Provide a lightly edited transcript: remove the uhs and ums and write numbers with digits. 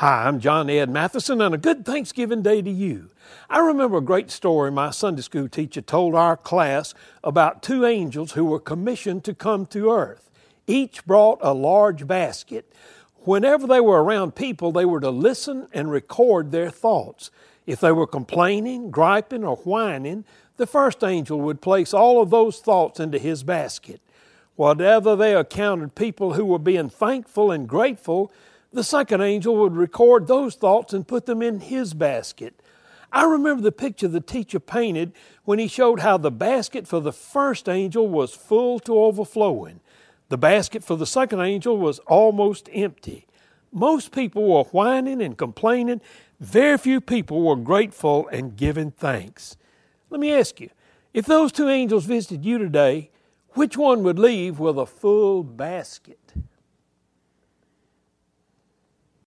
Hi, I'm John Ed Matheson, and a good Thanksgiving Day to you. I remember a great story my Sunday school teacher told our class about two angels who were commissioned to come to earth. Each brought a large basket. Whenever they were around people, they were to listen and record their thoughts. If they were complaining, griping, or whining, the first angel would place all of those thoughts into his basket. Whatever they accounted people who were being thankful and grateful, the second angel would record those thoughts and put them in his basket. I remember the picture the teacher painted when he showed how the basket for the first angel was full to overflowing. The basket for the second angel was almost empty. Most people were whining and complaining. Very few people were grateful and giving thanks. Let me ask you, if those two angels visited you today, which one would leave with a full basket?